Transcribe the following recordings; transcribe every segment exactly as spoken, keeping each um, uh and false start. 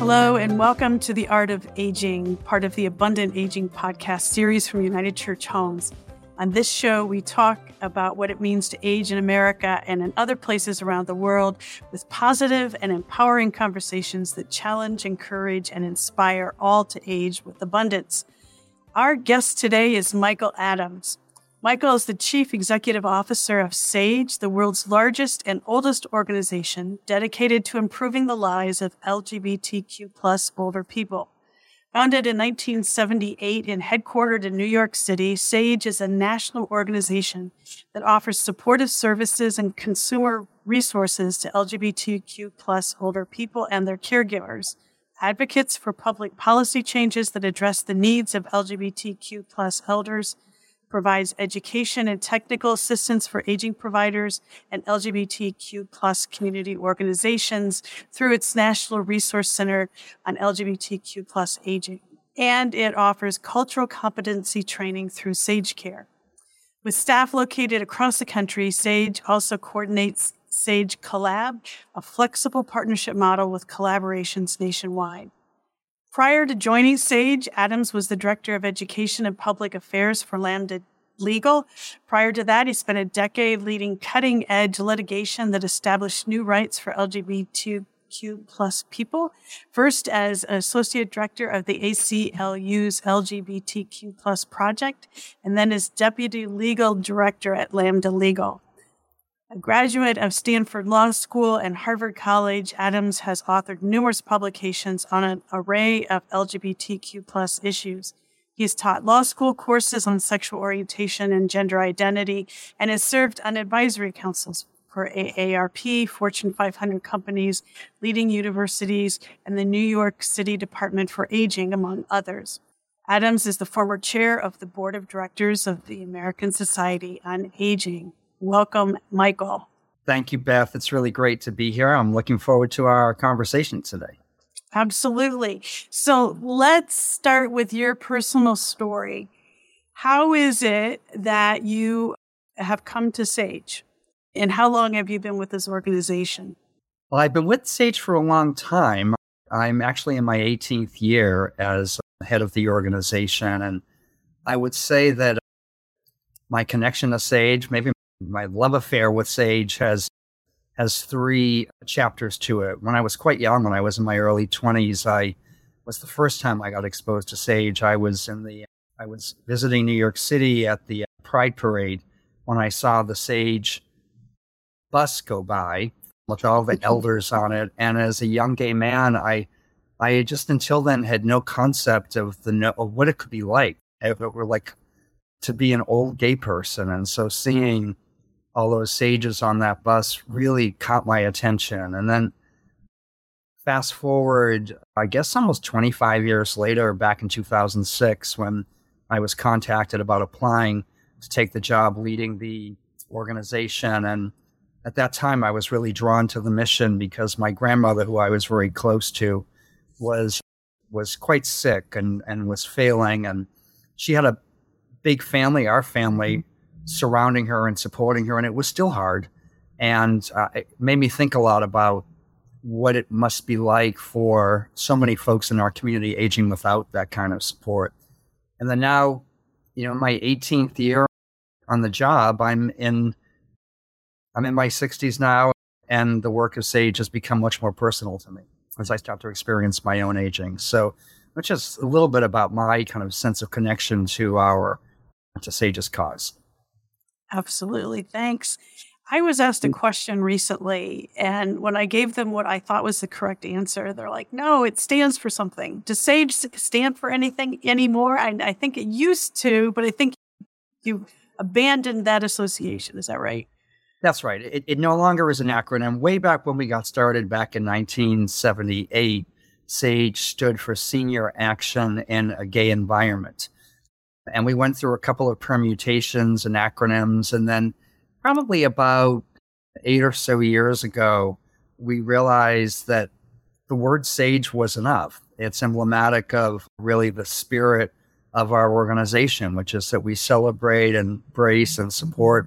Hello and welcome to The Art of Aging, part of the Abundant Aging podcast series from United Church Homes. On this show, we talk about what it means to age in America and in other places around the world with positive and empowering conversations that challenge, encourage, and inspire all to age with abundance. Our guest today is Michael Adams. Michael is the Chief Executive Officer of SAGE, the world's largest and oldest organization dedicated to improving the lives of L G B T Q plus older people. Founded in nineteen seventy-eight and headquartered in New York City, SAGE is a national organization that offers supportive services and consumer resources to L G B T Q plus older people and their caregivers, advocates for public policy changes that address the needs of L G B T Q plus elders, provides education and technical assistance for aging providers and L G B T Q plus community organizations through its National Resource Center on L G B T Q plus Aging. And it offers cultural competency training through SageCare. With staff located across the country, SAGE also coordinates SageCollab, a flexible partnership model with collaborations nationwide. Prior to joining SAGE, Adams was the Director of Education and Public Affairs for Lambda Legal. Prior to that, he spent a decade leading cutting-edge litigation that established new rights for L G B T Q plus people, first as Associate Director of the A C L U's L G B T Q plus Project, and then as Deputy Legal Director at Lambda Legal. A graduate of Stanford Law School and Harvard College, Adams has authored numerous publications on an array of L G B T Q plus issues. He has taught law school courses on sexual orientation and gender identity and has served on advisory councils for A A R P, Fortune five hundred companies, leading universities, and the New York City Department for Aging, among others. Adams is the former chair of the board of directors of the American Society on Aging. Welcome, Michael. Thank you, Beth. It's really great to be here. I'm looking forward to our conversation today. Absolutely. So let's start with your personal story. How is it that you have come to SAGE? And how long have you been with this organization? Well, I've been with SAGE for a long time. I'm actually in my eighteenth year as head of the organization. And I would say that my connection to SAGE, maybe my love affair with SAGE has has three chapters to it. When I was quite young, when I was in my early twenties, I was the first time I got exposed to SAGE. I was in the I was visiting New York City at the Pride Parade when I saw the SAGE bus go by with all the elders on it. And as a young gay man, I I just until then had no concept of the of what it could be like if it were like to be an old gay person, and so seeing all those SAGEs on that bus really caught my attention. And then fast forward, I guess almost twenty-five years later, back in two thousand six, when I was contacted about applying to take the job leading the organization. And at that time, I was really drawn to the mission because my grandmother, who I was very close to, was was quite sick and, and was failing. And she had a big family, our family, surrounding her and supporting her, and it was still hard. And uh, it made me think a lot about what it must be like for so many folks in our community aging without that kind of support. And then now, you know, my eighteenth year on the job, I'm in, I'm in my sixties now, and the work of SAGE has become much more personal to me as I start to experience my own aging. So, which is a little bit about my kind of sense of connection to our to SAGE's cause. Absolutely. Thanks. I was asked a question recently, and when I gave them what I thought was the correct answer, they're like, no, it stands for something. Does SAGE stand for anything anymore? I, I think it used to, but I think you abandoned that association. Is that right? That's right. It, it no longer is an acronym. Way back when we got started back in nineteen seventy-eight, SAGE stood for Senior Action in a Gay Environment. And we went through a couple of permutations and acronyms. And then probably about eight or so years ago, we realized that the word SAGE was enough. It's emblematic of really the spirit of our organization, which is that we celebrate and embrace and support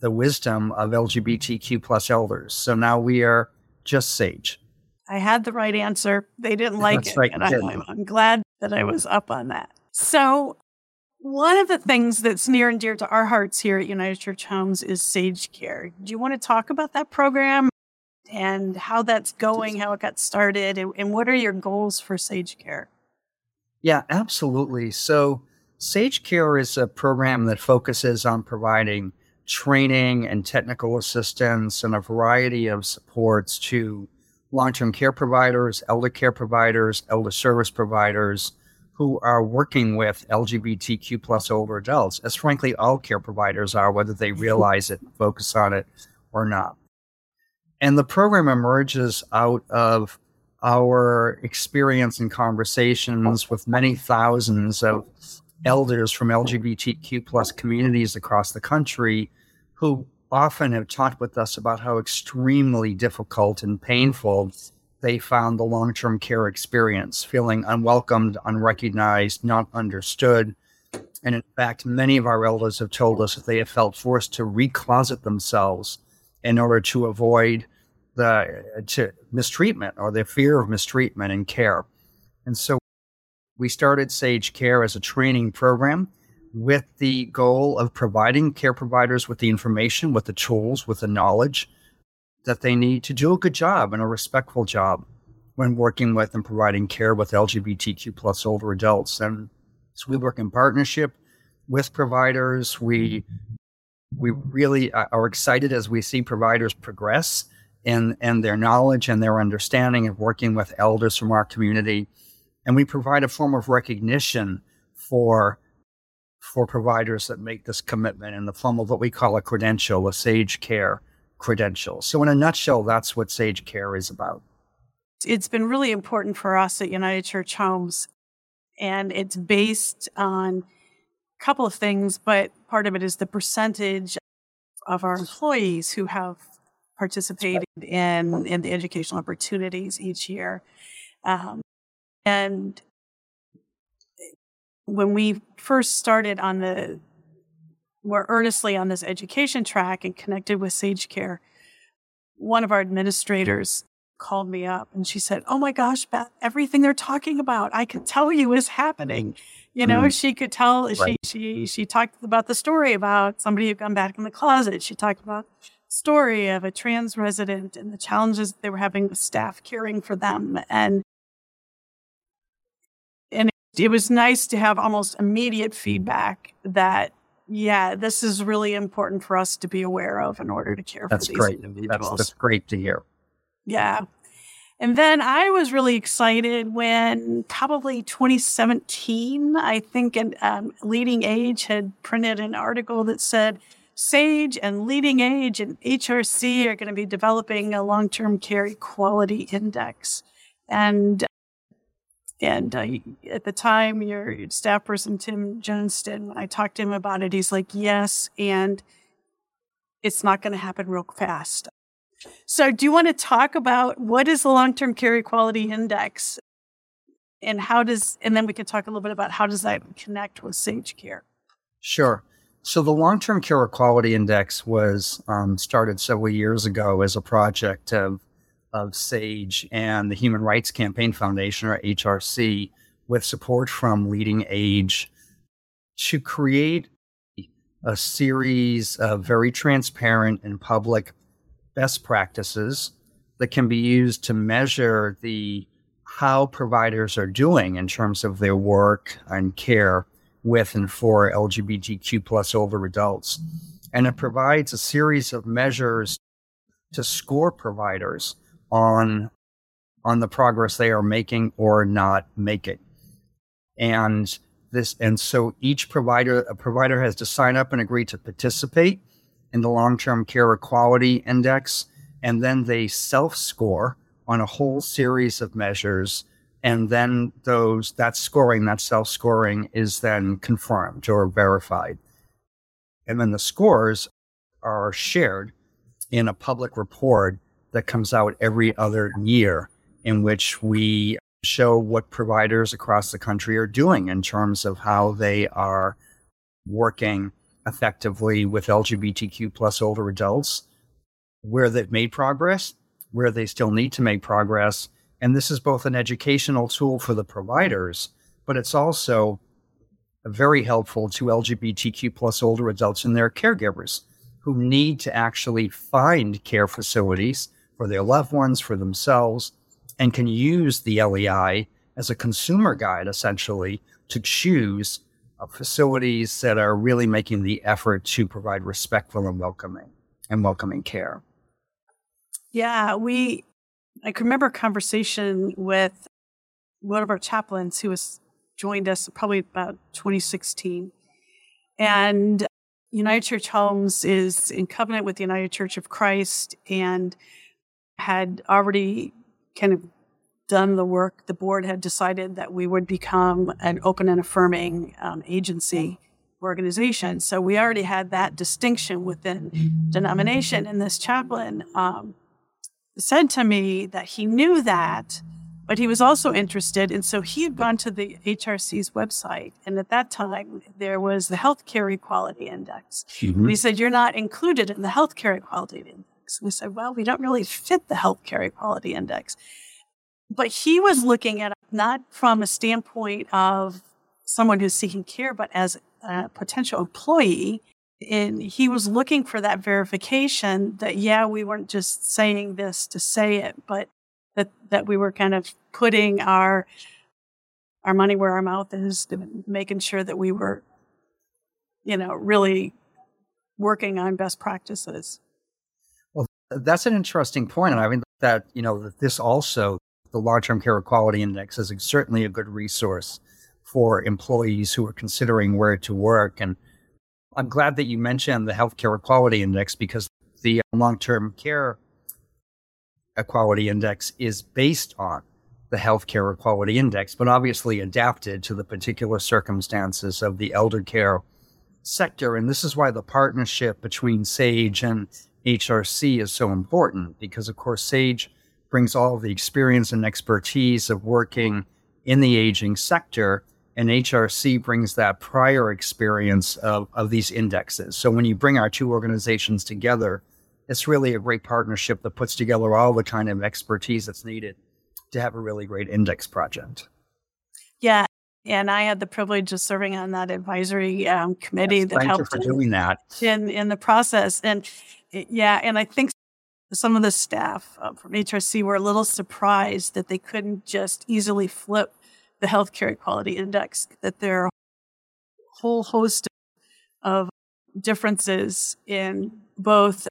the wisdom of L G B T Q plus elders. So now we are just SAGE. I had the right answer. They didn't like That's it. Right. And I'm, I'm glad that I was up on that. So one of the things that's near and dear to our hearts here at United Church Homes is SageCare. Do you want to talk about that program and how that's going, how it got started, and, and what are your goals for SageCare? Yeah, absolutely. So SageCare is a program that focuses on providing training and technical assistance and a variety of supports to long-term care providers, elder care providers, elder service providers who are working with L G B T Q plus older adults, as frankly all care providers are, whether they realize it, focus on it or not. And the program emerges out of our experience and conversations with many thousands of elders from L G B T Q plus communities across the country who often have talked with us about how extremely difficult and painful they found the long-term care experience, feeling unwelcomed, unrecognized, not understood. And in fact, many of our elders have told us that they have felt forced to recloset themselves in order to avoid the to mistreatment or their fear of mistreatment in care. And so we started SageCare as a training program with the goal of providing care providers with the information, with the tools, with the knowledge that they need to do a good job and a respectful job when working with and providing care with L G B T Q plus older adults. And so we work in partnership with providers. We we really are excited as we see providers progress in, in their knowledge and their understanding of working with elders from our community. And we provide a form of recognition for for providers that make this commitment in the form of what we call a credential, a SageCare credential. So in a nutshell, that's what SageCare is about. It's been really important for us at United Church Homes, and it's based on a couple of things, but part of it is the percentage of our employees who have participated in, in the educational opportunities each year. Um, and when we first started on the, more earnestly on this education track and connected with SageCare, one of our administrators called me up and she said, "Oh my gosh, Beth, everything they're talking about, I could tell you is happening." You know, mm-hmm. she could tell, right. she, she, she talked about the story about somebody who'd gone back in the closet. She talked about the story of a trans resident and the challenges they were having with staff caring for them. And it was nice to have almost immediate feedback that, yeah, this is really important for us to be aware of in order to care that's for these great. individuals. That's, that's great to hear. Yeah. And then I was really excited when probably twenty seventeen, I think and, um, Leading Age had printed an article that said, SAGE and Leading Age and H R C are going to be developing a long-term care equality index. And And uh, at the time, your staff person, Tim Johnston, when I talked to him about it, he's like, yes, and it's not going to happen real fast. So do you want to talk about what is the Long-Term Care Equality Index and how does, and then we can talk a little bit about how does that connect with SageCare? Sure. So the Long-Term Care Equality Index was um, started several years ago as a project of of SAGE and the Human Rights Campaign Foundation, or H R C, with support from Leading Age, to create a series of very transparent and public best practices that can be used to measure the how providers are doing in terms of their work and care with and for L G B T Q plus older adults. And it provides a series of measures to score providers on on the progress they are making or not making. And this and so each provider a provider has to sign up and agree to participate in the Long-Term Care Equality Index, and then they self-score on a whole series of measures, and then those that scoring, that self-scoring is then confirmed or verified. And then the scores are shared in a public report that comes out every other year, in which we show what providers across the country are doing in terms of how they are working effectively with L G B T Q plus older adults, where they've made progress, where they still need to make progress. And this is both an educational tool for the providers, but it's also very helpful to L G B T Q plus older adults and their caregivers who need to actually find care facilities for their loved ones, for themselves, and can use the L E I as a consumer guide, essentially, to choose uh, facilities that are really making the effort to provide respectful and welcoming and welcoming care. Yeah, we, I can remember a conversation with one of our chaplains who was joined us probably about twenty sixteen. And United Church Homes is in covenant with the United Church of Christ and had already kind of done the work. The board had decided that we would become an open and affirming um, agency organization. So we already had that distinction within denomination. And this chaplain um, said to me that he knew that, but he was also interested. And so he had gone to the H R C's website. And at that time, there was the Healthcare Equality Index. Mm-hmm. We said, you're not included in the Healthcare Equality Index. We said, well, we don't really fit the Healthcare Equality Index. But he was looking at it not from a standpoint of someone who's seeking care, but as a potential employee. And he was looking for that verification that, yeah, we weren't just saying this to say it, but that, that we were kind of putting our our money where our mouth is, making sure that we were, you know, really working on best practices. Well, that's an interesting point. And I mean that, you know, that this also, the Long-Term Care Equality Index is certainly a good resource for employees who are considering where to work. And I'm glad that you mentioned the Healthcare Equality Index, because the Long-Term Care Equality Index is based on the Healthcare Equality Index, but obviously adapted to the particular circumstances of the elder care sector. And this is why the partnership between SAGE and H R C is so important, because, of course, SAGE brings all of the experience and expertise of working in the aging sector, and H R C brings that prior experience of, of these indexes. So when you bring our two organizations together, it's really a great partnership that puts together all the kind of expertise that's needed to have a really great index project. Yeah, and I had the privilege of serving on that advisory um, committee yes, that thank helped you for doing that in in the process. And yeah, and I think some of the staff from H R C were a little surprised that they couldn't just easily flip the Healthcare Equality Index, that there are a whole host of differences in both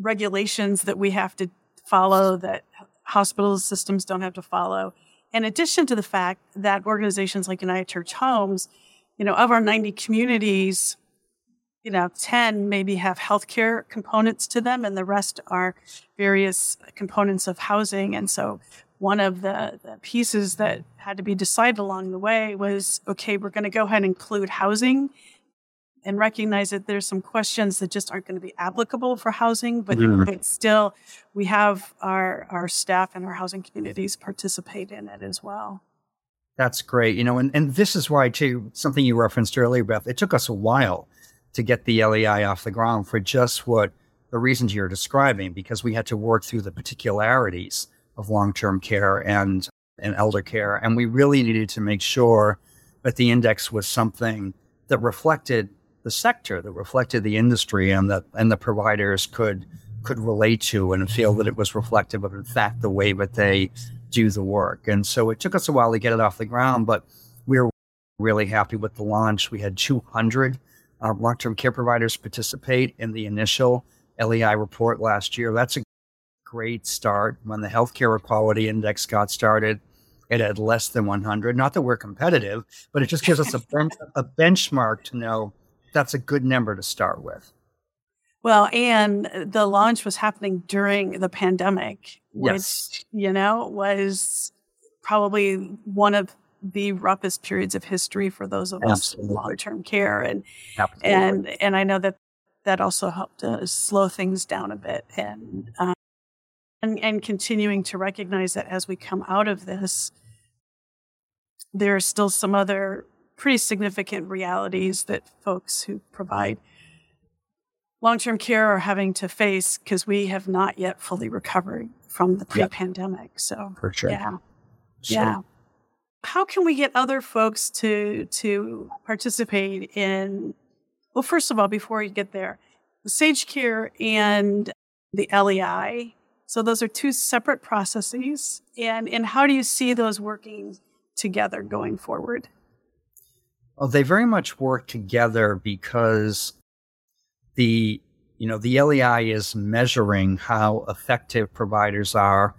regulations that we have to follow, that hospital systems don't have to follow, in addition to the fact that organizations like United Church Homes, you know, of our ninety communities, you know, ten maybe have healthcare components to them, and the rest are various components of housing. And so one of the, the pieces that had to be decided along the way was, okay, we're going to go ahead and include housing and recognize that there's some questions that just aren't going to be applicable for housing, but, mm. but still we have our, our staff and our housing communities participate in it as well. That's great. You know, and, and this is why, too, something you referenced earlier, Beth, it took us a while to get the L E I off the ground for just what the reasons you're describing, because we had to work through the particularities of long-term care and, and elder care. And we really needed to make sure that the index was something that reflected the sector, that reflected the industry, and that and the providers could could relate to and feel that it was reflective of, in fact, the way that they do the work. And so it took us a while to get it off the ground, but we were really happy with the launch. We had two hundred Uh, long-term care providers participate in the initial L E I report last year. That's a great start. When the Healthcare Equality Index got started, it had less than one hundred. Not that we're competitive, but it just gives us a, ben- a benchmark to know that's a good number to start with. Well, and the launch was happening during the pandemic, yes. which, you know, was probably one of the roughest periods of history for those of Absolutely. Us in long-term care. And Absolutely. and and I know that that also helped uh, slow things down a bit. And, um, and and continuing to recognize that as we come out of this, there are still some other pretty significant realities that folks who provide long-term care are having to face because we have not yet fully recovered from the pre-pandemic. Yep. So, for sure. Yeah. So. Yeah. How can we get other folks to to participate in, well, first of all, before you get there, SageCare and the L E I. So those are two separate processes. And, and how do you see those working together going forward? Well, they very much work together because the, you know, the L E I is measuring how effective providers are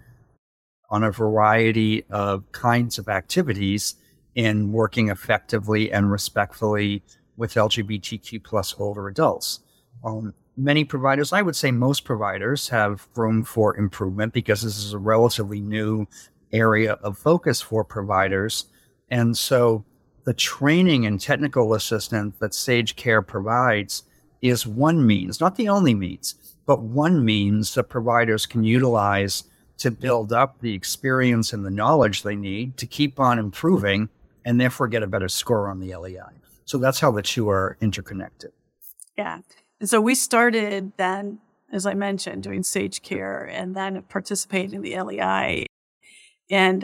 on a variety of kinds of activities in working effectively and respectfully with L G B T Q plus older adults. Um, many providers, I would say most providers, have room for improvement because this is a relatively new area of focus for providers. And so the training and technical assistance that SageCare provides is one means, not the only means, but one means that providers can utilize to build up the experience and the knowledge they need to keep on improving and therefore get a better score on the L E I. So that's how the two are interconnected. Yeah. And so we started then, as I mentioned, doing SageCare and then participating in the L E I. And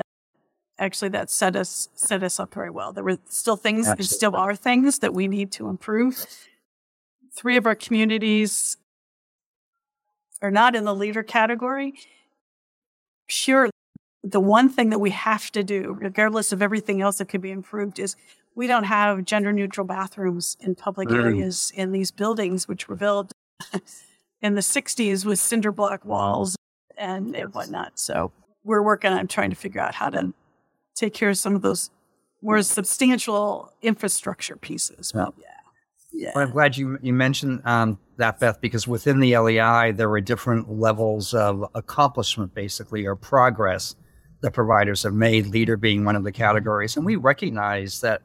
actually that set us set us up very well. There were still things, there still are things that we need to improve. Three of our communities are not in the leader category. Sure, the one thing that we have to do, regardless of everything else that could be improved, is we don't have gender-neutral bathrooms in public mm. areas in these buildings, which were built in the sixties with cinder block walls and, and whatnot. So we're working on trying to figure out how to take care of some of those more substantial infrastructure pieces. Well, yeah. Yeah. Well, I'm glad you you mentioned um, that, Beth, because within the L E I, there are different levels of accomplishment, basically, or progress that providers have made, leader being one of the categories. And we recognize that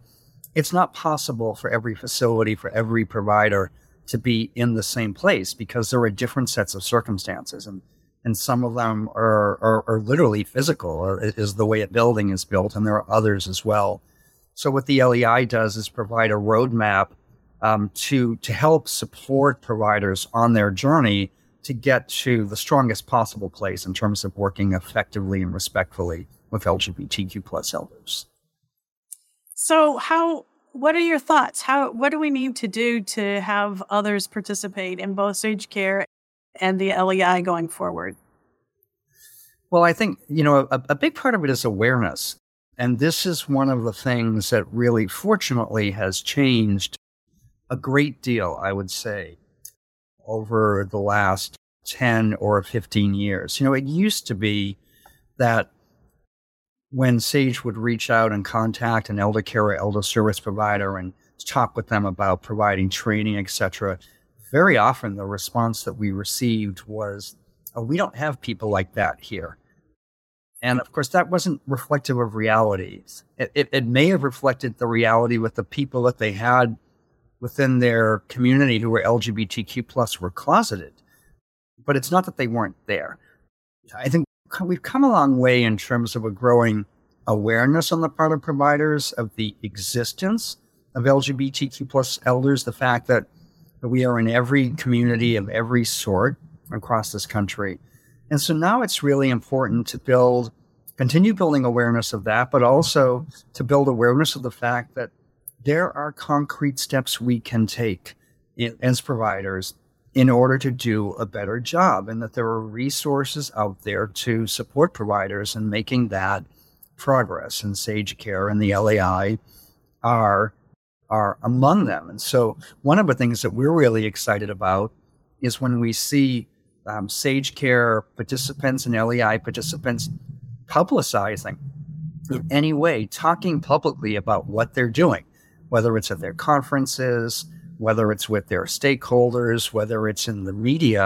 it's not possible for every facility, for every provider to be in the same place because there are different sets of circumstances. And, and some of them are, are, are literally physical, or is the way a building is built, and there are others as well. So what the L E I does is provide a roadmap Um, to to help support providers on their journey to get to the strongest possible place in terms of working effectively and respectfully with L G B T Q plus elders. So how, what are your thoughts? How, what do we need to do to have others participate in both SageCare and the L E I going forward? Well, I think, you know, a, a big part of it is awareness. And this is one of the things that really fortunately has changed a great deal, I would say, over the last ten or fifteen years. You know, it used to be that when SAGE would reach out and contact an elder care or elder service provider and talk with them about providing training, et cetera, very often the response that we received was, oh, we don't have people like that here. And of course, that wasn't reflective of reality. It, it, it may have reflected the reality with the people that they had within their community who were L G B T Q plus were closeted, but it's not that they weren't there. I think we've come a long way in terms of a growing awareness on the part of providers of the existence of L G B T Q plus elders, the fact that we are in every community of every sort across this country. And so now it's really important to build, continue building awareness of that, but also to build awareness of the fact that there are concrete steps we can take in, as providers in order to do a better job, and that there are resources out there to support providers in making that progress. And SageCare and the L A I are, are among them. And so one of the things that we're really excited about is when we see um, SageCare participants and L E I participants publicizing in any way, talking publicly about what they're doing, whether it's at their conferences, whether it's with their stakeholders, whether it's in the media,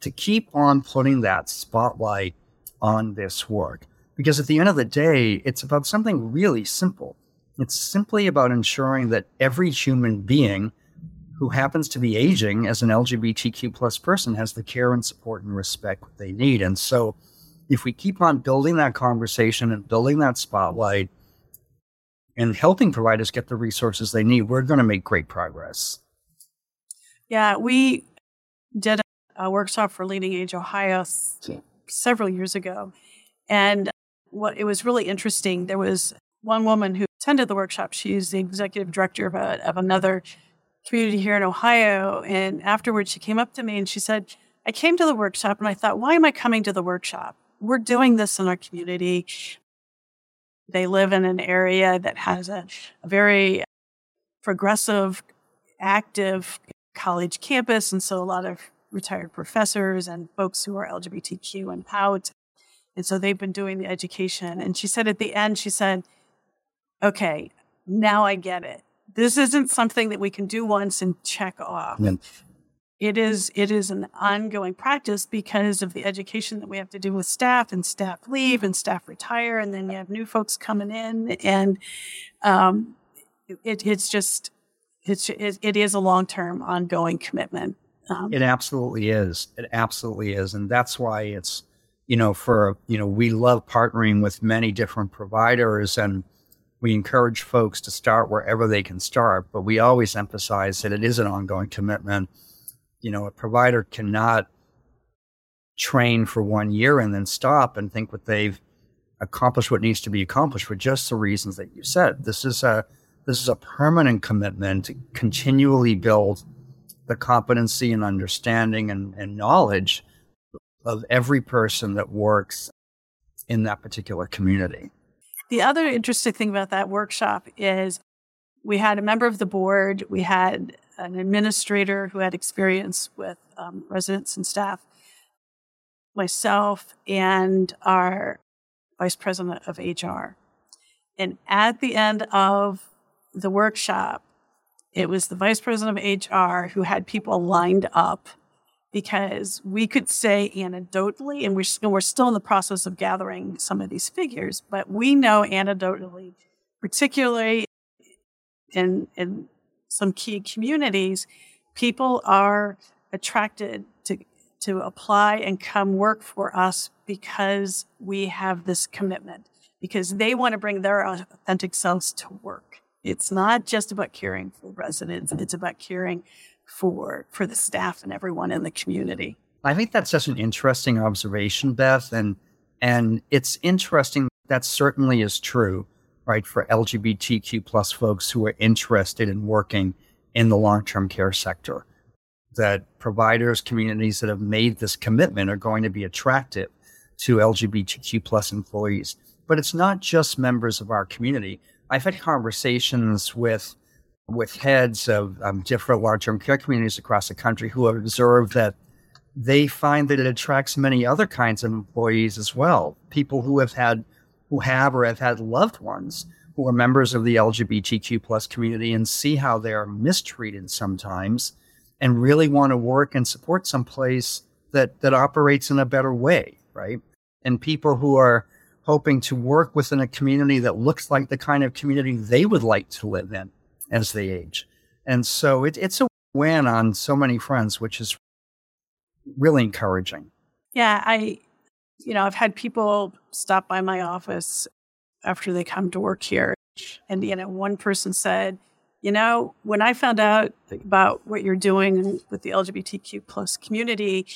to keep on putting that spotlight on this work. Because at the end of the day, it's about something really simple. It's simply about ensuring that every human being who happens to be aging as an L G B T Q plus person has the care and support and respect that they need. And so if we keep on building that conversation and building that spotlight, and helping providers get the resources they need, we're going to make great progress. Yeah, we did a workshop for Leading Age Ohio several years ago. And what it was really interesting, there was one woman who attended the workshop. She's the executive director of, a, of another community here in Ohio. And afterwards, she came up to me and she said, I came to the workshop and I thought, why am I coming to the workshop? We're doing this in our community. They live in an area that has a, a very progressive, active college campus. And so a lot of retired professors and folks who are L G B T Q and POUT. And so they've been doing the education. And she said at the end, she said, okay, now I get it. This isn't something that we can do once and check off. Yeah. It is it is an ongoing practice because of the education that we have to do with staff, and staff leave and staff retire, and then you have new folks coming in, and um, it, it's just it's it, it is a long-term ongoing commitment. Um, it absolutely is. It absolutely is, and that's why it's you know for you know we love partnering with many different providers, and we encourage folks to start wherever they can start, but we always emphasize that it is an ongoing commitment. You know, a provider cannot train for one year and then stop and think what they've accomplished, what needs to be accomplished, for just the reasons that you said. This is a this is a permanent commitment to continually build the competency and understanding and, and knowledge of every person that works in that particular community. The other interesting thing about that workshop is we had a member of the board, we had an administrator who had experience with um, residents and staff, myself, and our vice president of H R. And at the end of the workshop, it was the vice president of H R who had people lined up because we could say anecdotally, and we're, and we're still in the process of gathering some of these figures, but we know anecdotally, particularly in in some key communities, people are attracted to to apply and come work for us because we have this commitment, because they want to bring their authentic selves to work. It's not just about caring for residents. It's about caring for for the staff and everyone in the community. I think that's such an interesting observation, Beth, and and it's interesting that certainly is true. Right, for L G B T Q plus folks who are interested in working in the long-term care sector, that providers, communities that have made this commitment are going to be attractive to L G B T Q plus employees. But it's not just members of our community. I've had conversations with with heads of um, different long-term care communities across the country who have observed that they find that it attracts many other kinds of employees as well, people who have had who have or have had loved ones who are members of the L G B T Q plus community and see how they are mistreated sometimes and really want to work and support someplace that, that operates in a better way, right? And people who are hoping to work within a community that looks like the kind of community they would like to live in as they age. And so it, it's a win on so many fronts, which is really encouraging. Yeah, I... You know, I've had people stop by my office after they come to work here. And, you know, one person said, you know, when I found out about what you're doing with the L G B T Q plus community,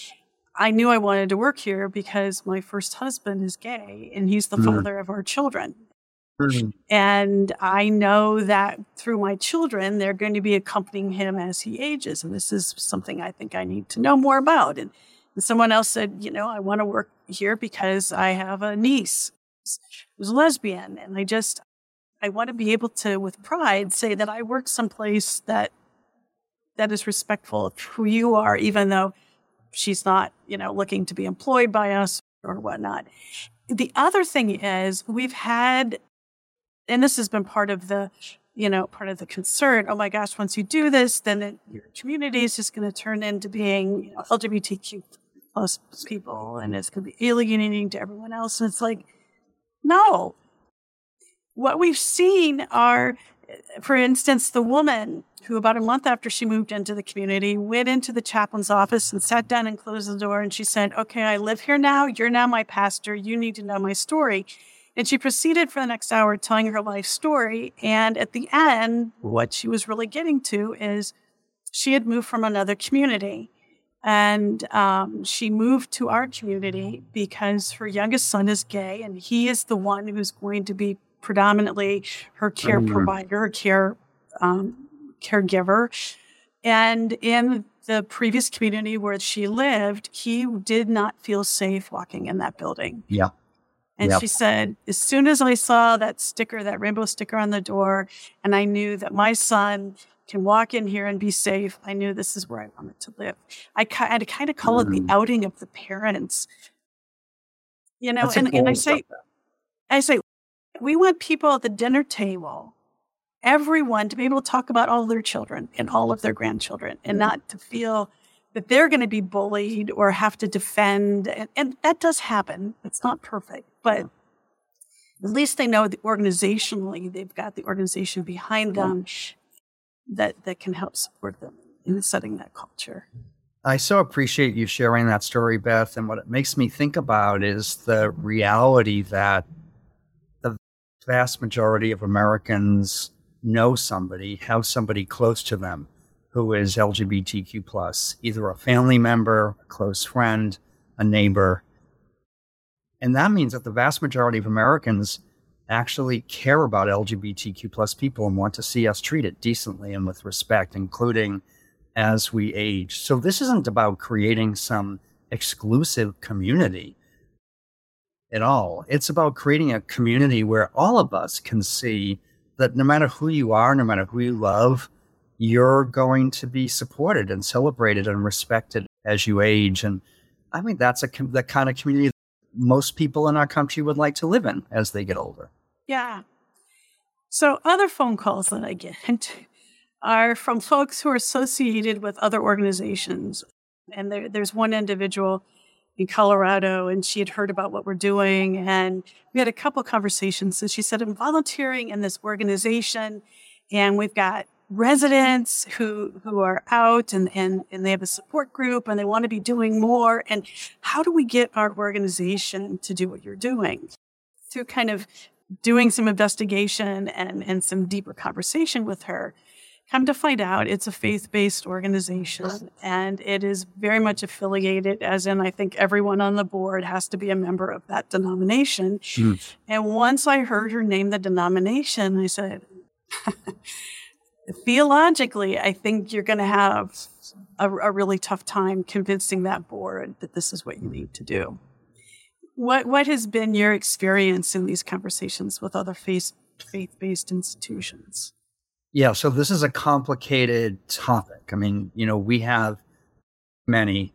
I knew I wanted to work here because my first husband is gay and he's the mm-hmm. father of our children. Mm-hmm. And I know that through my children, they're going to be accompanying him as he ages. And this is something I think I need to know more about. And And someone else said, you know, I want to work here because I have a niece who's a lesbian. And I just, I want to be able to, with pride, say that I work someplace that that is respectful of who you are, even though she's not, you know, looking to be employed by us or whatnot. The other thing is we've had, and this has been part of the, you know, part of the concern, oh my gosh, once you do this, then it, your community is just going to turn into being, you know, L G B T Q plus people, and it's going to be alienating to everyone else. And it's like, no. What we've seen are, for instance, the woman who about a month after she moved into the community went into the chaplain's office and sat down and closed the door. And she said, okay, I live here now. You're now my pastor. You need to know my story. And she proceeded for the next hour telling her life story. And at the end, what she was really getting to is she had moved from another community. And um, she moved to our community because her youngest son is gay, and he is the one who's going to be predominantly her care mm-hmm. provider, her care um, caregiver. And in the previous community where she lived, he did not feel safe walking in that building. Yeah. And yep. she said, as soon as I saw that sticker, that rainbow sticker on the door, and I knew that my son can walk in here and be safe, I knew this is where I wanted to live. I kind of kind of call mm. it the outing of the parents. You know, and, and I say, I say, we want people at the dinner table, everyone, to be able to talk about all their children and all of their grandchildren, and not to feel that they're going to be bullied or have to defend. And, and that does happen. It's not perfect, but at least they know that organizationally, they've got the organization behind them that, that can help support them in setting that culture. I so appreciate you sharing that story, Beth. And what it makes me think about is the reality that the vast majority of Americans know somebody, have somebody close to them who is L G B T Q plus, either a family member, a close friend, a neighbor. And that means that the vast majority of Americans actually care about L G B T Q plus people and want to see us treated decently and with respect, including as we age. So this isn't about creating some exclusive community at all. It's about creating a community where all of us can see that no matter who you are, no matter who you love, you're going to be supported and celebrated and respected as you age. And I mean, that's a com- the kind of community most people in our country would like to live in as they get older. Yeah. So other phone calls that I get are from folks who are associated with other organizations. And there, there's one individual in Colorado, and she had heard about what we're doing. And we had a couple conversations. And she said, I'm volunteering in this organization, and we've got residents who who are out and, and, and they have a support group and they want to be doing more. And how do we get our organization to do what you're doing? Through kind of doing some investigation and, and some deeper conversation with her, come to find out it's a faith-based organization, and it is very much affiliated, as in I think everyone on the board has to be a member of that denomination. Mm. And once I heard her name the denomination, I said... Theologically, I think you're going to have a, a really tough time convincing that board that this is what you need to do. What what has been your experience in these conversations with other faith, faith-based institutions? Yeah, so this is a complicated topic. I mean, you know, we have many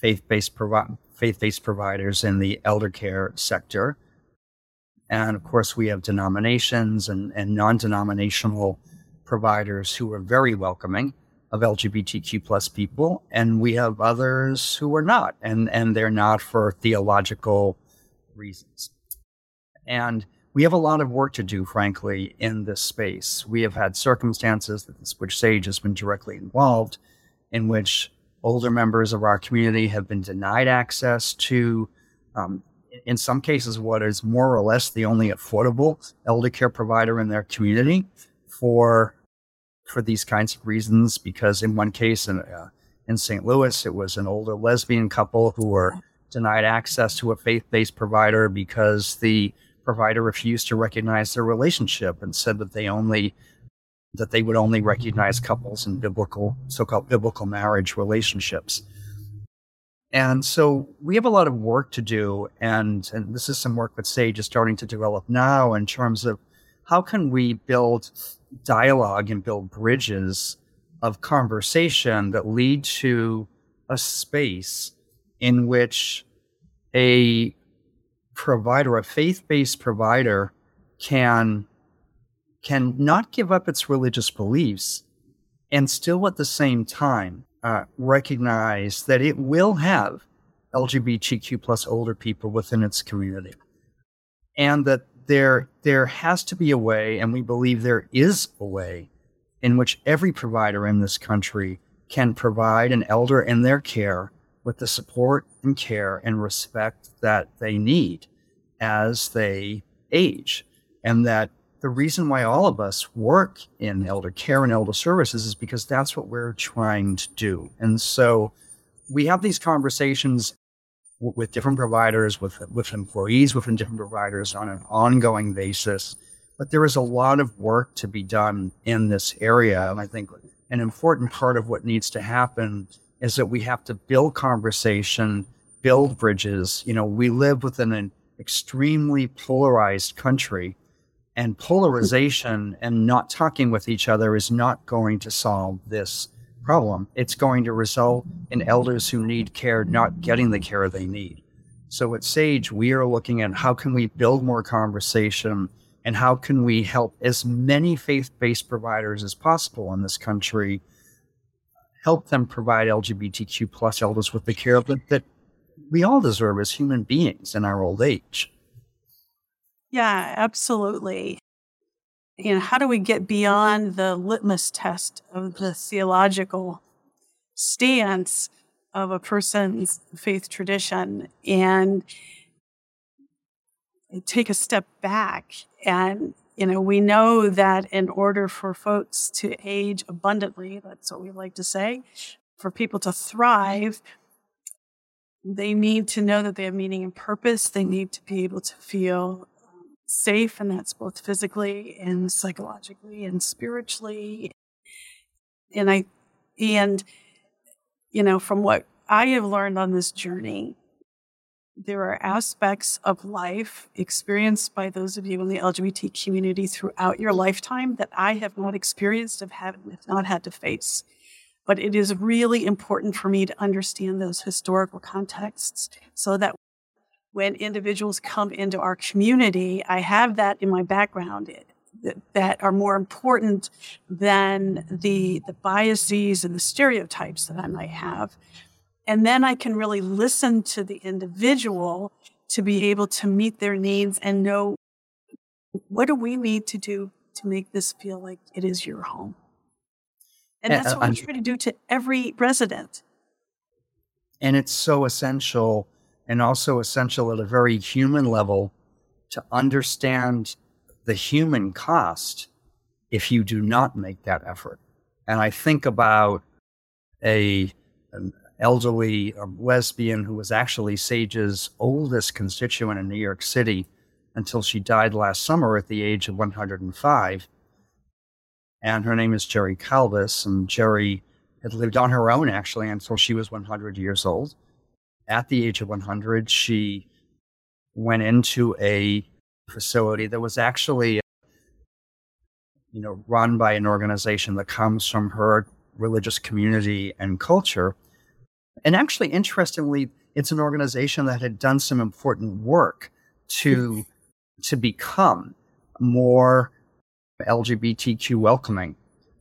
faith-based provi- faith-based providers in the elder care sector. And of course, we have denominations and, and non-denominational providers who are very welcoming of L G B T Q plus people, and we have others who are not, and, and they're not for theological reasons. And we have a lot of work to do, frankly, in this space. We have had circumstances that this, which SAGE has been directly involved, in which older members of our community have been denied access to, um, in some cases, what is more or less the only affordable elder care provider in their community for for these kinds of reasons, because in one case in uh, in Saint Louis, it was an older lesbian couple who were denied access to a faith-based provider because the provider refused to recognize their relationship and said that they only that they would only recognize couples in biblical so-called biblical marriage relationships. And so we have a lot of work to do, and and this is some work that SAGE is starting to develop now in terms of how can we build dialogue and build bridges of conversation that lead to a space in which a provider, a faith-based provider, can, can not give up its religious beliefs and still at the same time uh, recognize that it will have L G B T Q plus older people within its community, and that There there has to be a way, and we believe there is a way, in which every provider in this country can provide an elder in their care with the support and care and respect that they need as they age. And that the reason why all of us work in elder care and elder services is because that's what we're trying to do. And so we have these conversations w- with different providers, with with employees, within different providers on an ongoing basis. But there is a lot of work to be done in this area. And I think an important part of what needs to happen is that we have to build conversation, build bridges. You know, we live within an extremely polarized country, and polarization and not talking with each other is not going to solve this problem. It's going to result in elders who need care not getting the care they need. So at SAGE, we are looking at how can we build more conversation, and how can we help as many faith-based providers as possible in this country, help them provide L G B T Q plus elders with the care that, that we all deserve as human beings in our old age. Yeah, absolutely. You know, how do we get beyond the litmus test of the theological stance of a person's faith tradition and take a step back? And, you know, we know that in order for folks to age abundantly, that's what we like to say, for people to thrive, they need to know that they have meaning and purpose. They need to be able to feel um, safe, and that's both physically and psychologically and spiritually. And I, and, you know, from what I have learned on this journey, there are aspects of life experienced by those of you in the L G B T community throughout your lifetime that I have not experienced, have, have not had to face. But it is really important for me to understand those historical contexts so that when individuals come into our community, I have that in my background that, that are more important than the, the biases and the stereotypes that I might have. And then I can really listen to the individual to be able to meet their needs and know, what do we need to do to make this feel like it is your home? And that's what I'm trying to do to every resident. And it's so essential, and also essential at a very human level, to understand the human cost if you do not make that effort. And I think about a... an, elderly um, lesbian who was actually SAGE's oldest constituent in New York City until she died last summer at the age of one hundred five. And her name is Jerry Calvis, and Jerry had lived on her own actually until she was one hundred years old. At the age of one hundred, she went into a facility that was actually, you know, run by an organization that comes from her religious community and culture. And actually, interestingly, it's an organization that had done some important work to to become more L G B T Q welcoming.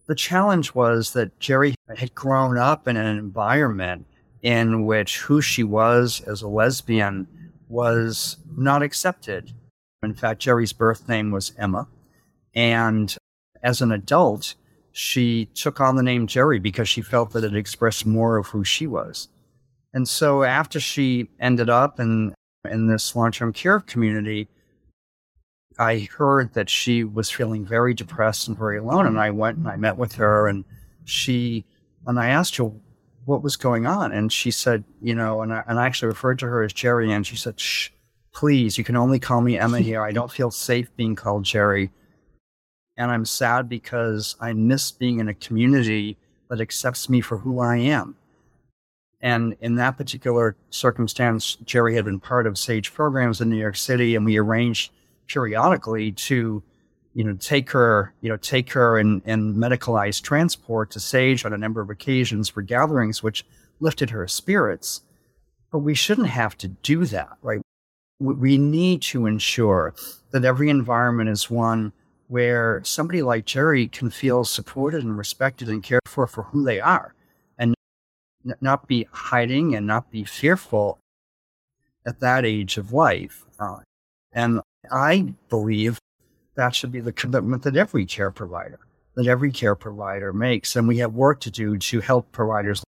The challenge was that Jerry had grown up in an environment in which who she was as a lesbian was not accepted. In fact, Jerry's birth name was Emma. And as an adult, she took on the name Jerry because she felt that it expressed more of who she was. And so after she ended up in, in this long-term care community, I heard that she was feeling very depressed and very alone. And I went and I met with her, and she, and I asked her what was going on. And she said, you know, and I, and I actually referred to her as Jerry. And she said, shh, please, you can only call me Emma here. I don't feel safe being called Jerry. And I'm sad because I miss being in a community that accepts me for who I am. And in that particular circumstance, Jerry had been part of SAGE programs in New York City, and we arranged periodically to, you know, take her, you know, take her in, in medicalized transport to SAGE on a number of occasions for gatherings, which lifted her spirits. But we shouldn't have to do that, right? We need to ensure that every environment is one where somebody like Jerry can feel supported and respected and cared for for who they are, and not be hiding and not be fearful at that age of life. Uh, and I believe that should be the commitment that every care provider, that every care provider makes. And we have work to do to help providers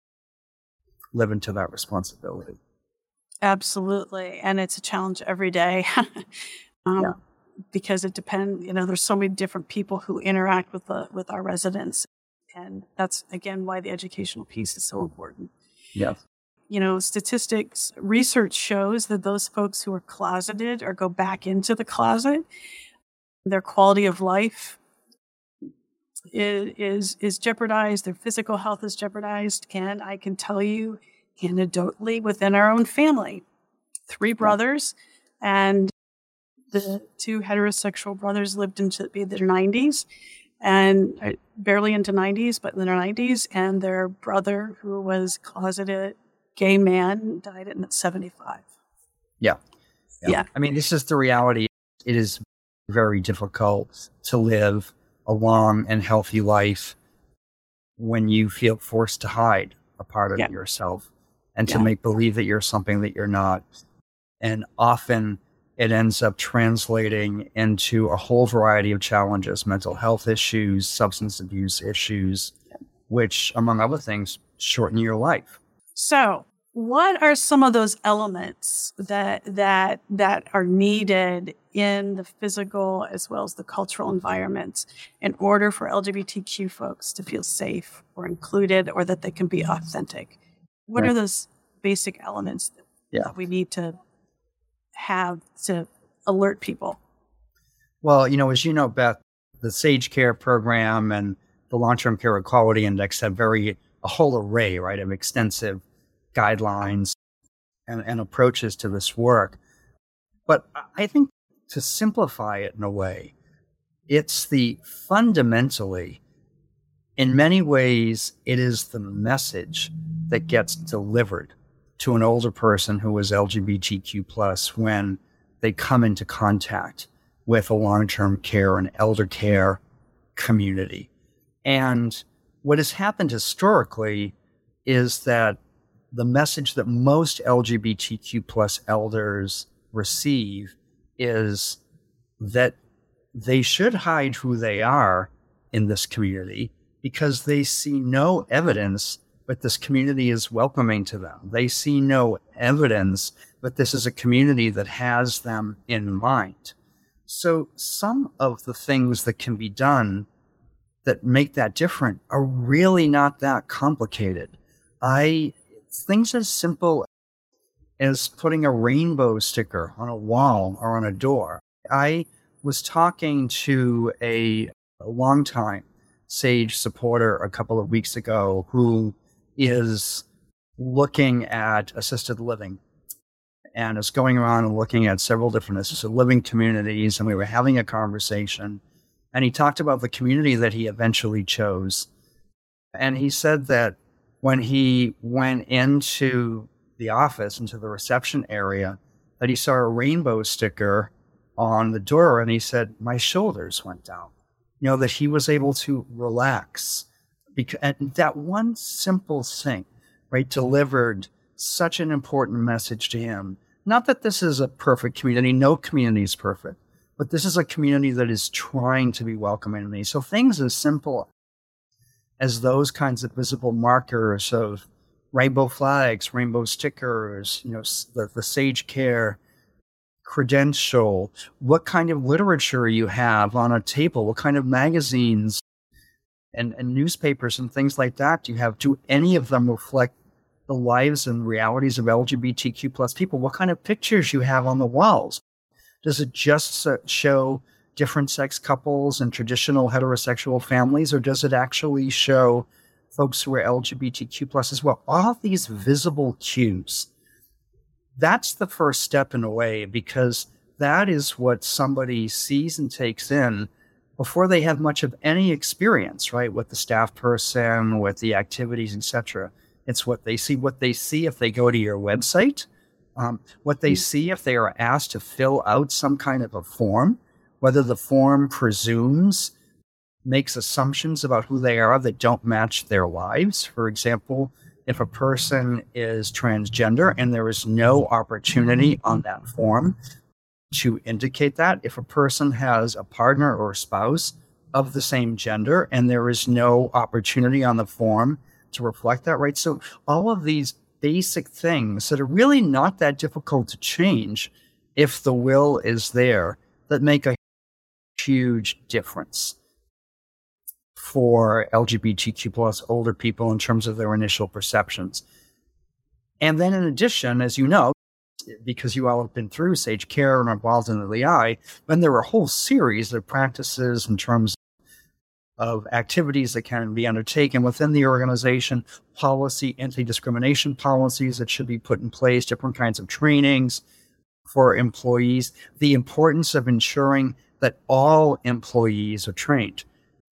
live into that responsibility. Absolutely. And it's a challenge every day. um, yeah. Because it depends, you know, there's so many different people who interact with the with our residents. And that's, again, why the educational piece is so important. Yes. you know, statistics, research shows that those folks who are closeted or go back into the closet, their quality of life is, is, is jeopardized, their physical health is jeopardized. And I can tell you anecdotally within our own family, three brothers and the two heterosexual brothers lived into their nineties and barely into nineties, but in their nineties. And their brother, who was closeted gay man, died at seventy-five. Yeah. yeah. Yeah. I mean, this is the reality. It is very difficult to live a long and healthy life when you feel forced to hide a part of yeah. yourself and to yeah. make believe that you're something that you're not. And often it ends up translating into a whole variety of challenges, mental health issues, substance abuse issues, which, among other things, shorten your life. So what are some of those elements that that that are needed in the physical as well as the cultural environments in order for L G B T Q folks to feel safe or included or that they can be authentic? What right. are those basic elements that, yeah. that we need to have to alert people? Well, you know, as you know, Beth, the SageCare program and the Long-Term Care Equality Index have very, a whole array, right, of extensive guidelines and, and approaches to this work. But I think to simplify it in a way, it's the fundamentally, in many ways, it is the message that gets delivered to an older person who is L G B T Q plus when they come into contact with a long-term care and elder care community. And what has happened historically is that the message that most L G B T Q plus elders receive is that they should hide who they are in this community because they see no evidence but this community is welcoming to them. They see no evidence that this is a community that has them in mind. So some of the things that can be done that make that different are really not that complicated. I things as simple as putting a rainbow sticker on a wall or on a door. I was talking to a, a longtime SAGE supporter a couple of weeks ago who is looking at assisted living and is going around and looking at several different assisted living communities. And we were having a conversation and he talked about the community that he eventually chose. And he said that when he went into the office, into the reception area, that he saw a rainbow sticker on the door. And he said, my shoulders went down, you know, that he was able to relax. Because, and that one simple thing, right, delivered such an important message to him. Not that this is a perfect community, no community is perfect, but this is a community that is trying to be welcoming to me. So things as simple as those kinds of visible markers of rainbow flags, rainbow stickers, you know, the, the SageCare credential, what kind of literature you have on a table, what kind of magazines And, and newspapers and things like that, do you have, do any of them reflect the lives and realities of L G B T Q plus people? What kind of pictures you have on the walls? Does it just show different sex couples and traditional heterosexual families, or does it actually show folks who are L G B T Q plus as well? All these visible cues, that's the first step in a way, because that is what somebody sees and takes in before they have much of any experience, right, with the staff person, with the activities, et cetera. It's what they see, what they see if they go to your website, um, what they see if they are asked to fill out some kind of a form, whether the form presumes, makes assumptions about who they are that don't match their lives. For example, if a person is transgender and there is no opportunity on that form to indicate that, if a person has a partner or a spouse of the same gender and there is no opportunity on the form to reflect that, right? So all of these basic things that are really not that difficult to change if the will is there, that make a huge difference for L G B T Q plus older people in terms of their initial perceptions. And then in addition, as you know, because you all have been through SageCare and are involved in the L E I, then there are a whole series of practices in terms of activities that can be undertaken within the organization, policy, anti-discrimination policies that should be put in place, different kinds of trainings for employees, the importance of ensuring that all employees are trained.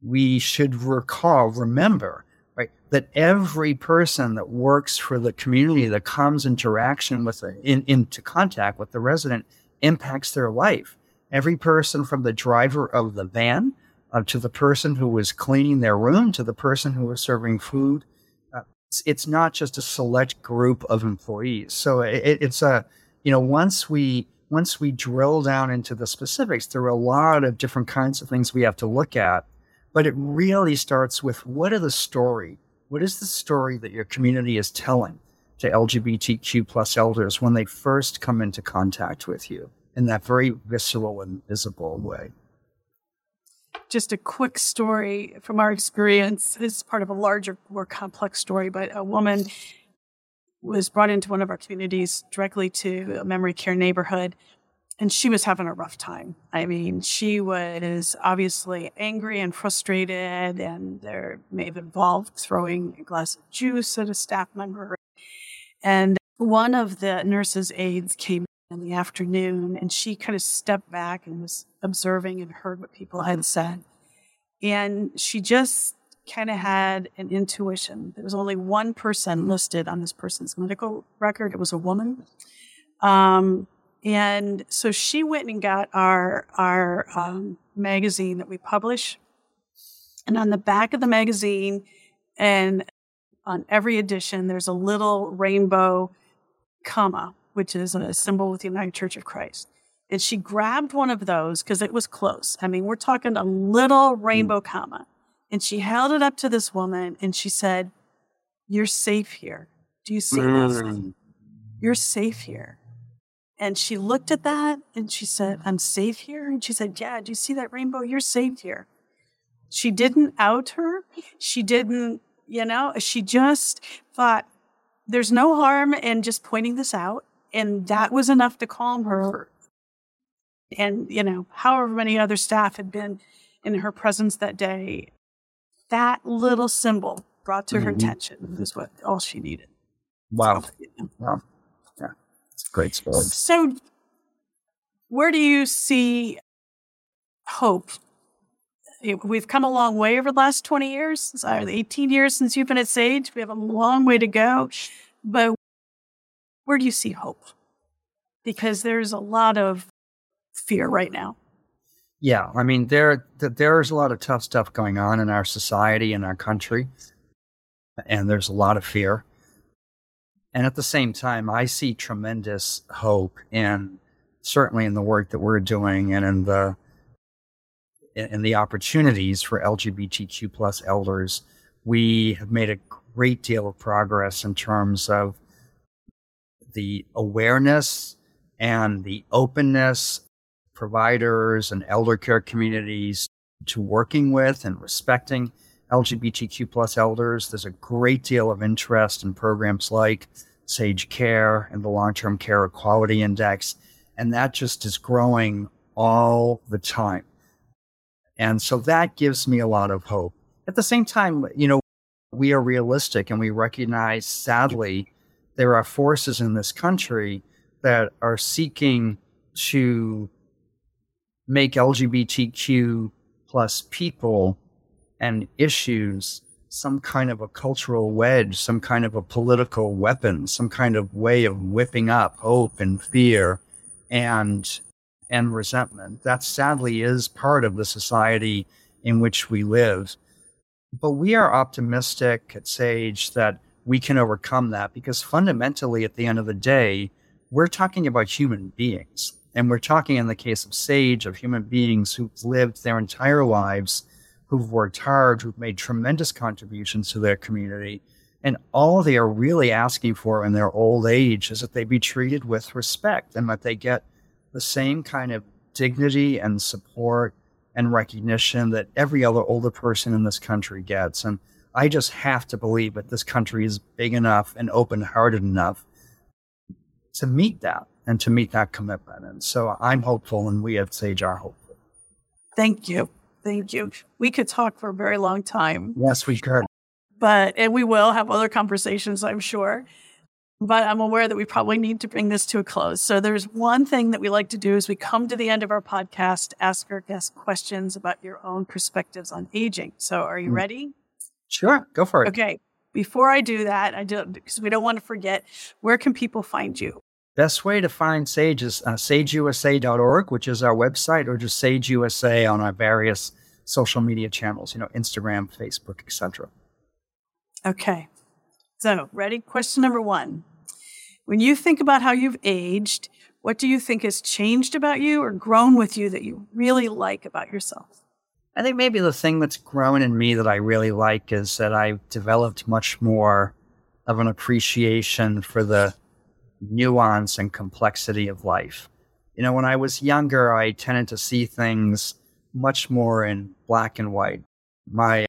We should recall, remember, right, that every person that works for the community that comes interaction with, the, in, into contact with the resident impacts their life. Every person from the driver of the van uh, to the person who was cleaning their room to the person who was serving food, uh, it's, it's not just a select group of employees. So it, it's a, you know, once we once we drill down into the specifics, there are a lot of different kinds of things we have to look at. But it really starts with what are the story? What is the story that your community is telling to L G B T Q plus elders when they first come into contact with you in that very visceral and visible way? Just a quick story from our experience. This is part of a larger, more complex story, but a woman was brought into one of our communities directly to a memory care neighborhood. And she was having a rough time. I mean, she was obviously angry and frustrated, and there may have involved throwing a glass of juice at a staff member. And one of the nurses' aides came in the afternoon, and she kind of stepped back and was observing and heard what people had said. And she just kind of had an intuition. There was only one person listed on this person's medical record. It was a woman. Um... And so she went and got our our um, magazine that we publish. And on the back of the magazine and on every edition, there's a little rainbow comma, which is a symbol with the United Church of Christ. And she grabbed one of those because it was close. I mean, we're talking a little rainbow mm. comma. And she held it up to this woman and she said, "You're safe here. Do you see this? Mm. You're safe here." And she looked at that and she said, "I'm safe here." And she said, "Yeah, do you see that rainbow? You're safe here." She didn't out her. She didn't, you know, she just thought there's no harm in just pointing this out. And that was enough to calm her. And, you know, however many other staff had been in her presence that day, that little symbol brought to her mm-hmm. attention was what all she needed. Wow. So, you know. Wow. Great story. So where do you see hope? We've come a long way over the last twenty years, or eighteen years since you've been at SAGE. We have a long way to go. But where do you see hope? Because there's a lot of fear right now. Yeah, I mean, there there's a lot of tough stuff going on in our society, in our country. And there's a lot of fear. And at the same time, I see tremendous hope in certainly in the work that we're doing and in the in the opportunities for L G B T Q plus elders. We have made a great deal of progress in terms of the awareness and the openness providers and elder care communities to working with and respecting L G B T Q plus elders. There's a great deal of interest in programs like SageCare and the Long-Term Care Equality Index, and that just is growing all the time. And so that gives me a lot of hope. At the same time, you know, we are realistic and we recognize, sadly, there are forces in this country that are seeking to make L G B T Q plus people and issues some kind of a cultural wedge, some kind of a political weapon, some kind of way of whipping up hope and fear and and resentment. That sadly is part of the society in which we live. But we are optimistic at SAGE that we can overcome that because fundamentally at the end of the day, we're talking about human beings. And we're talking in the case of SAGE of human beings who've lived their entire lives, who've worked hard, who've made tremendous contributions to their community. And all they are really asking for in their old age is that they be treated with respect and that they get the same kind of dignity and support and recognition that every other older person in this country gets. And I just have to believe that this country is big enough and open-hearted enough to meet that and to meet that commitment. And so I'm hopeful, and we at SAGE are hopeful. Thank you. Thank you. We could talk for a very long time. Yes, we could. But, and we will have other conversations, I'm sure. But I'm aware that we probably need to bring this to a close. So there's one thing that we like to do is we come to the end of our podcast, ask our guests questions about your own perspectives on aging. So are you ready? Sure. Go for it. Okay. Before I do that, I do because we don't want to forget, where can people find you? Best way to find SAGE is uh, sage u s a dot org, which is our website, or just SageUSA on our various social media channels, you know, Instagram, Facebook, et cetera. Okay. So, ready? Question number one. When you think about how you've aged, what do you think has changed about you or grown with you that you really like about yourself? I think maybe the thing that's grown in me that I really like is that I've developed much more of an appreciation for the nuance and complexity of life. You know, when I was younger, I tended to see things much more in black and white. My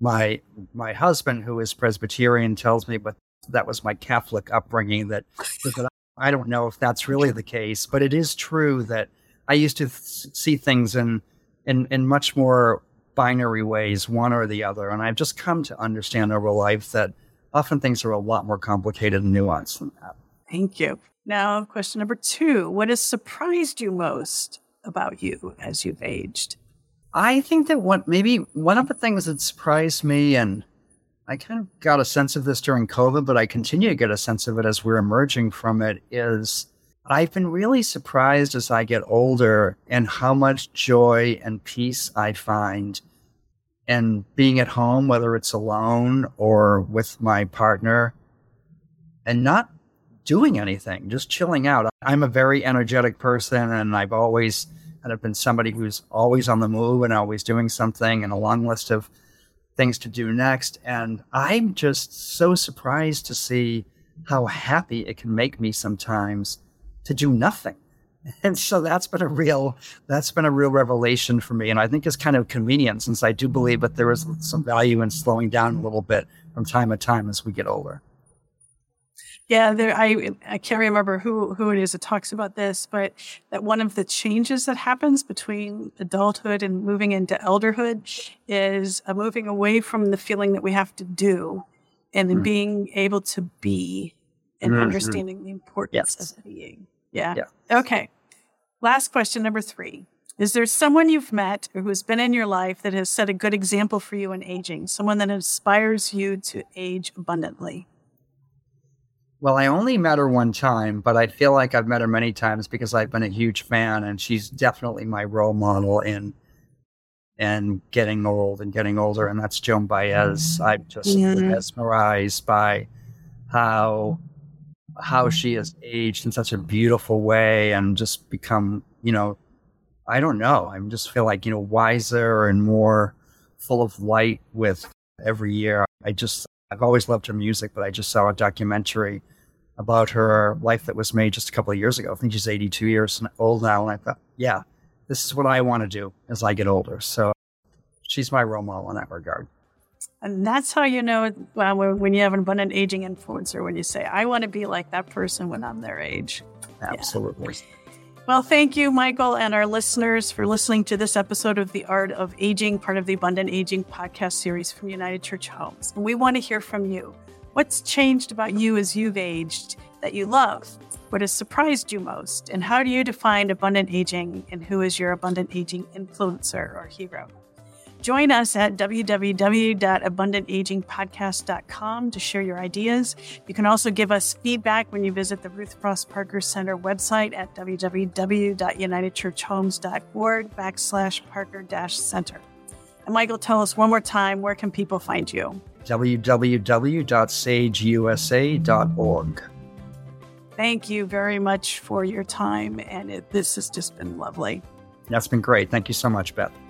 My my husband, who is Presbyterian, tells me, but that was my Catholic upbringing, that, that I don't know if that's really the case, but it is true that I used to th- see things in, in, in much more binary ways, one or the other. And I've just come to understand over life that often things are a lot more complicated and nuanced than that. Thank you. Now, question number two. What has surprised you most about you as you've aged? I think that what maybe one of the things that surprised me, and I kind of got a sense of this during COVID, but I continue to get a sense of it as we're emerging from it, is I've been really surprised as I get older and how much joy and peace I find in being at home, whether it's alone or with my partner, and not doing anything, just chilling out. I'm a very energetic person, and I've always... And I've been somebody who's always on the move and always doing something and a long list of things to do next. And I'm just so surprised to see how happy it can make me sometimes to do nothing. And so that's been a real, that's been a real revelation for me. And I think it's kind of convenient, since I do believe that there is some value in slowing down a little bit from time to time as we get older. Yeah, there, I I can't remember who, who it is that talks about this, but that one of the changes that happens between adulthood and moving into elderhood is a moving away from the feeling that we have to do, and then mm-hmm. being able to be and mm-hmm. understanding the importance yes. of being. Yeah. yeah. Okay. Last question, number three. Is there someone you've met or who's been in your life that has set a good example for you in aging, someone that inspires you to age abundantly? Well, I only met her one time, but I feel like I've met her many times because I've been a huge fan, and she's definitely my role model in in getting old and getting older, and that's Joan Baez. I'm just yeah. mesmerized by how how she has aged in such a beautiful way and just become, you know, I don't know. I just feel like, you know, wiser and more full of light with every year. I just, I've always loved her music, but I just saw a documentary about her life that was made just a couple of years ago. I think she's eighty-two years old now. And I thought, yeah, this is what I want to do as I get older. So she's my role model in that regard. And that's how you know well, when you have an abundant aging influencer, when you say, I want to be like that person when I'm their age. Absolutely. Yeah. Well, thank you, Michael, and our listeners for listening to this episode of The Art of Aging, part of the Abundant Aging podcast series from United Church Homes. And we want to hear from you. What's changed about you as you've aged that you love? What has surprised you most? And how do you define abundant aging? And who is your abundant aging influencer or hero? Join us at w w w dot abundant aging podcast dot com to share your ideas. You can also give us feedback when you visit the Ruth Frost Parker Center website at w w w dot united church homes dot org backslash Parker dash Center. And Michael, tell us one more time, where can people find you? w w w dot sage u s a dot org. Thank you very much for your time. And it, this has just been lovely. That's been great. Thank you so much, Beth.